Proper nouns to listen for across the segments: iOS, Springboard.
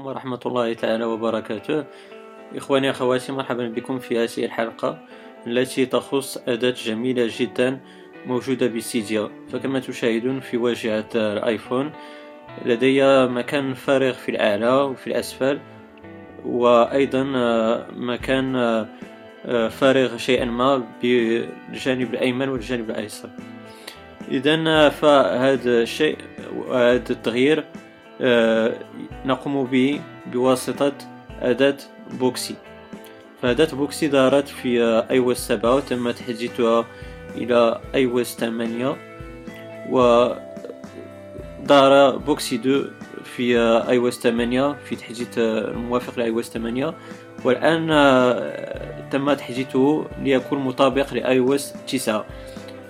عليكم ورحمة الله تعالى وبركاته. إخواني أخواتي، مرحبا بكم في هذه الحلقة التي تخص أداة جميلة جدا موجودة بسيديا. فكما تشاهدون في واجهة الآيفون لدي مكان فارغ في الأعلى وفي الأسفل، وأيضا مكان فارغ شيئا ما بالجانب الأيمن والجانب الأيسر. إذا فهذا الشيء وهذا التغيير نقوم به بواسطة أداة بوكسي. فأداة بوكسي دارت في iOS 7 وتم تحديثها إلى iOS 8، ودار بوكسي 2 في iOS 8 في تحديث الموافق ل iOS 8، والآن تم تحديثه ليكون مطابق ل iOS 9.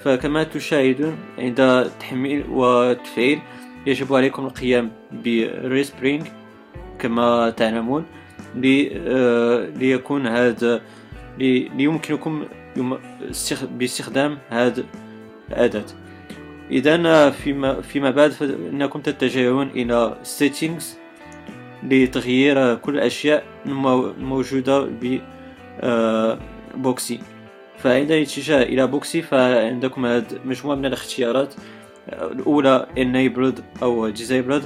فكما تشاهدون عند تحميل وتفعيل يجب عليكم القيام بريسبرينغ كما تعلمون ليكون هذا ليمكنكم باستخدام هذا الأداة. إذا فيما بعد فإنكم تتجهون إلى settings لتغيير كل الأشياء الموجودة ببوكسي. فعند الاتجاه إلى بوكسي فعندكم هذه مجموعة من الاختيارات. الأولى enabled أو disabled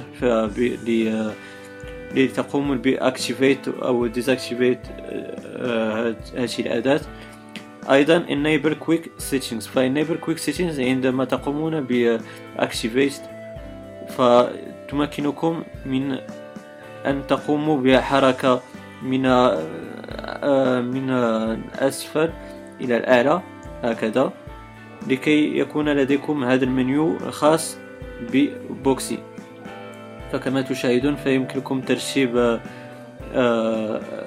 لتقوم بactivate أو deactivate هذه الأداة. أيضا enable quick settings، فenable quick settings عندما تقومون بactivate فتمكنكم من أن تقوموا بحركة من الأسفل إلى الأعلى هكذا لكي يكون لديكم هذا المنيو الخاص ببوكسي. فكما تشاهدون فيمكنكم ترتيب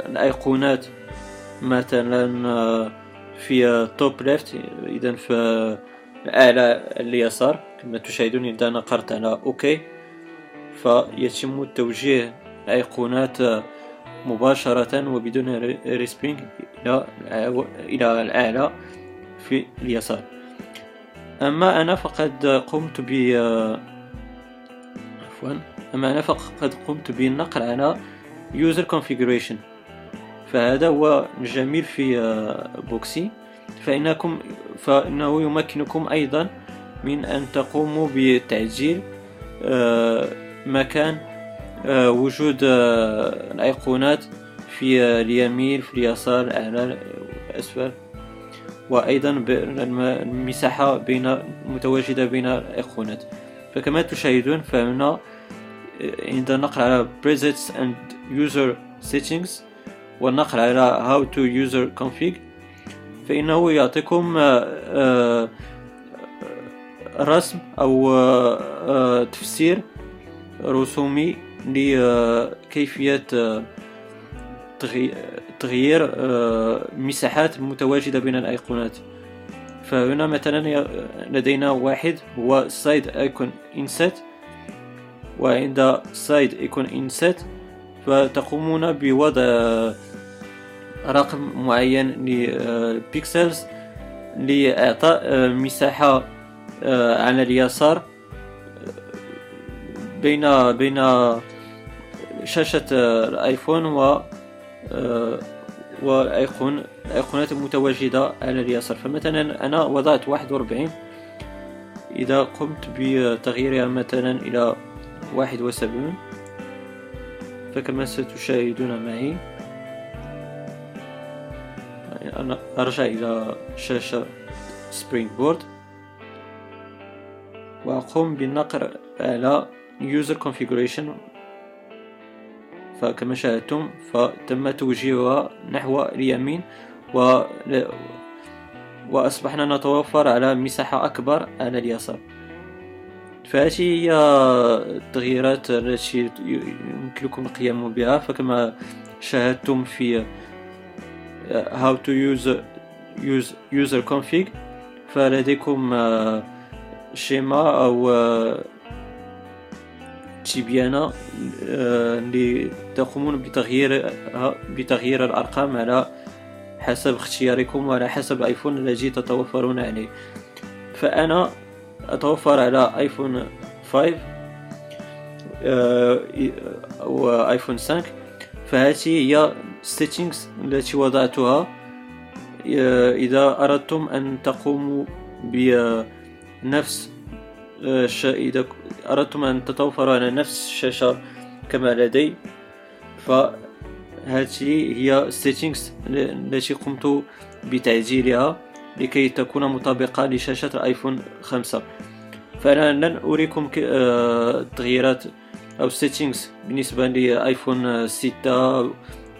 الأيقونات مثلا في توب ليفت، إذا في الأعلى اليسار كما تشاهدون. إذا أنا قررت على أوكي فيتم توجيه الأيقونات مباشرة وبدون ريسبرينغ إلى الأعلى في اليسار. أما أنا فقد قمت بالنقل على user configuration. فهذا هو الجميل في بوكسي، فإنه يمكنكم أيضا من أن تقوموا بتعديل مكان وجود الأيقونات في اليمين في اليسار الأعلى والأسفل، وأيضا المساحة المتواجدة بين الأيقونات. فكما تشاهدون فهنا عند النقل على presets and user settings والنقل على how to user config فإنه يعطيكم رسم أو تفسير رسومي لكيفية تغيير مساحات متواجدة بين الأيقونات. فهنا مثلا لدينا واحد هو side icon inset، وعند side icon inset فتقومون بوضع رقم معين للبيكسلز لإعطاء مساحة على اليسار بين شاشة الآيفون والأيقونات المتواجدة على اليسار. فمثلا أنا وضعت 41، إذا قمت بتغييرها مثلا إلى 71 فكما ستشاهدون معي أنا أرجع إلى شاشة سبرينغبورد وأقوم بالنقر على user configuration. فكما شاهدتم فتم توجيهها نحو اليمين وأصبحنا نتوفر على مساحة أكبر على اليسار. فهذه هي التغييرات التي يمكنكم القيام بها. فكما شاهدتم في how to use user config فلديكم شيما أو تبيانة لتقومون بتغيير الأرقام على حسب اختياركم وعلى حسب الآيفون الذي تتوفرون عليه. فأنا أتوفر على آيفون 5 وايفون 5. فهذه هي السيتينجز التي وضعتها اذا اردتم ان تقوموا بنفس اذا اردتم ان تتوفر على نفس الشاشه كما لدي. فهذه هي السيتينجز التي قمت بتعديلها لكي تكون مطابقة لشاشة الايفون 5. فانا لن اريكم التغييرات او السيتينجز بالنسبة لايفون 6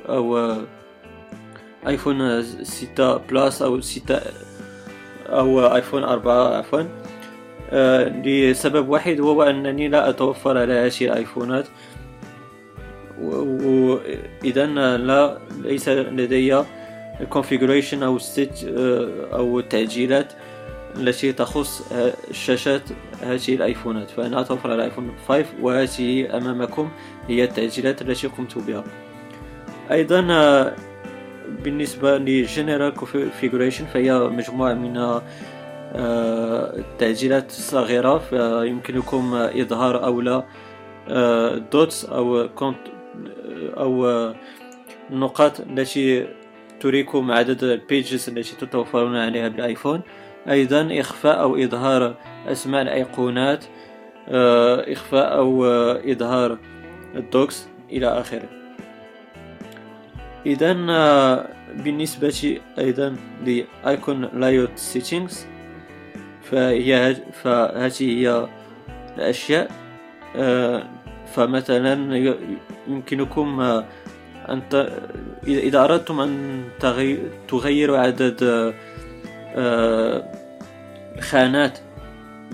او ايفون 6 بلس او 6 او ايفون 4 عفوا، لسبب واحد وهو انني لا اتوفر على هذه الايفونات، واذا ليس لدي الكونفيغوريشن او الست او التعديلات التي تخص شاشات هذه الايفونات. فانا اتوفر على ايفون 5 وهذه امامكم هي التعديلات التي قمت بها. ايضا بالنسبه لجنرال كونفيغوريشن فهي مجموعه من التعديلات الصغيره، فيمكنكم اظهار او لا دوتس او النقاط التي تريكم عدد البيجز التي تتوفرون عليها بالايفون. ايضا اخفاء او اظهار اسماء الايقونات، اخفاء او اظهار الدوكس الى اخره. اذا بالنسبه ايضا لايكون لايوت سيتينجز فهذه هي الاشياء. فمثلا يمكنكم أن إذا أردتم أن تغيروا عدد الخانات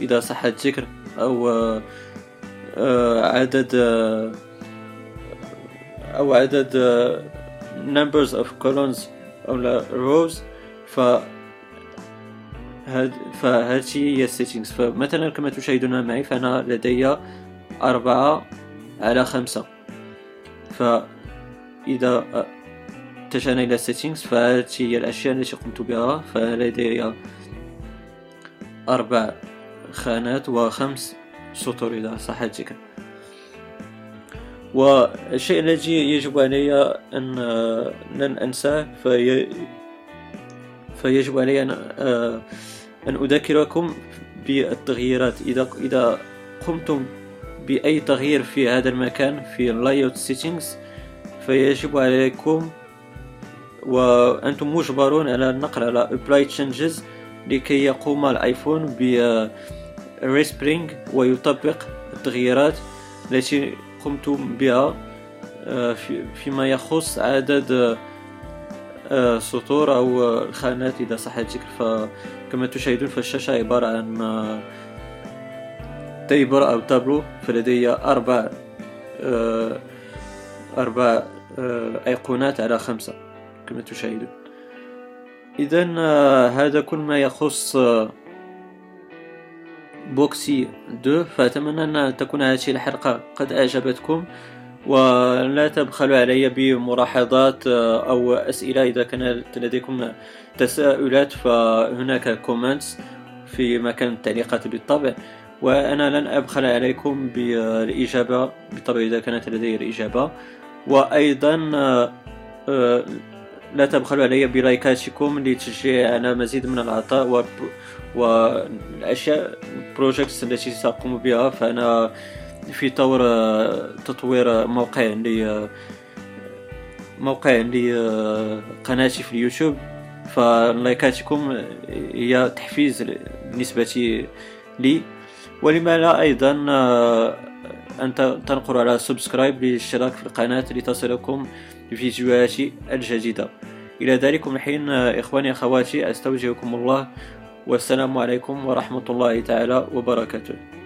إذا صح الذكر، أو عدد numbers of columns أو rows، فهذه هي settings. فمثلا كما تشاهدون معي فأنا لدي 4 على 5، فإذا اتجهنا إلى settings فهذه هي الأشياء التي قمت بها. فلدي 4 خانات و5 سطور إذا صح الذكر. والشيء الذي يجب علي أن لن أنساه فيجب علي أن أذكركم بالتغييرات. إذا قمتم بأي تغيير في هذا المكان في layout settings فيجب عليكم وأنتم مجبرون على النقر على apply changes لكي يقوم الآيفون ب respring ويطبق التغييرات التي قمتم بها فيما يخص عدد سطور أو الخانات إذا صح الذكر. فكما تشاهدون فالشاشة عبارة عن تيبر أو تابلو، فلدي 4 أيقونات على 5 كما تشاهدون. إذا هذا كل ما يخص بوكسي 2. فأتمنى أن تكون هذه الحلقة قد أعجبتكم، ولا تبخلوا علي بملاحظات أو أسئلة. إذا كانت لديكم تساؤلات فهناك كومنتس في مكان التعليقات بالطبع، وأنا لن أبخل عليكم بالإجابة بالطبع إذا كانت لدي الإجابة. وأيضا لا تبخلوا علي بلايكاتكم لتشجيع على مزيد من العطاء والأشياء البروجيكتس التي سأقوم بها. فأنا في طور تطوير موقع لقناتي في اليوتيوب، فلايكاتكم هي تحفيز بالنسبة لي. ولما لا أيضا أن تنقروا على سبسكرايب للاشتراك في القناة لتصلكم فيديوهاتي الجديدة. إلى ذلك الحين إخواني أخواتي أستودعكم الله، والسلام عليكم ورحمة الله تعالى وبركاته.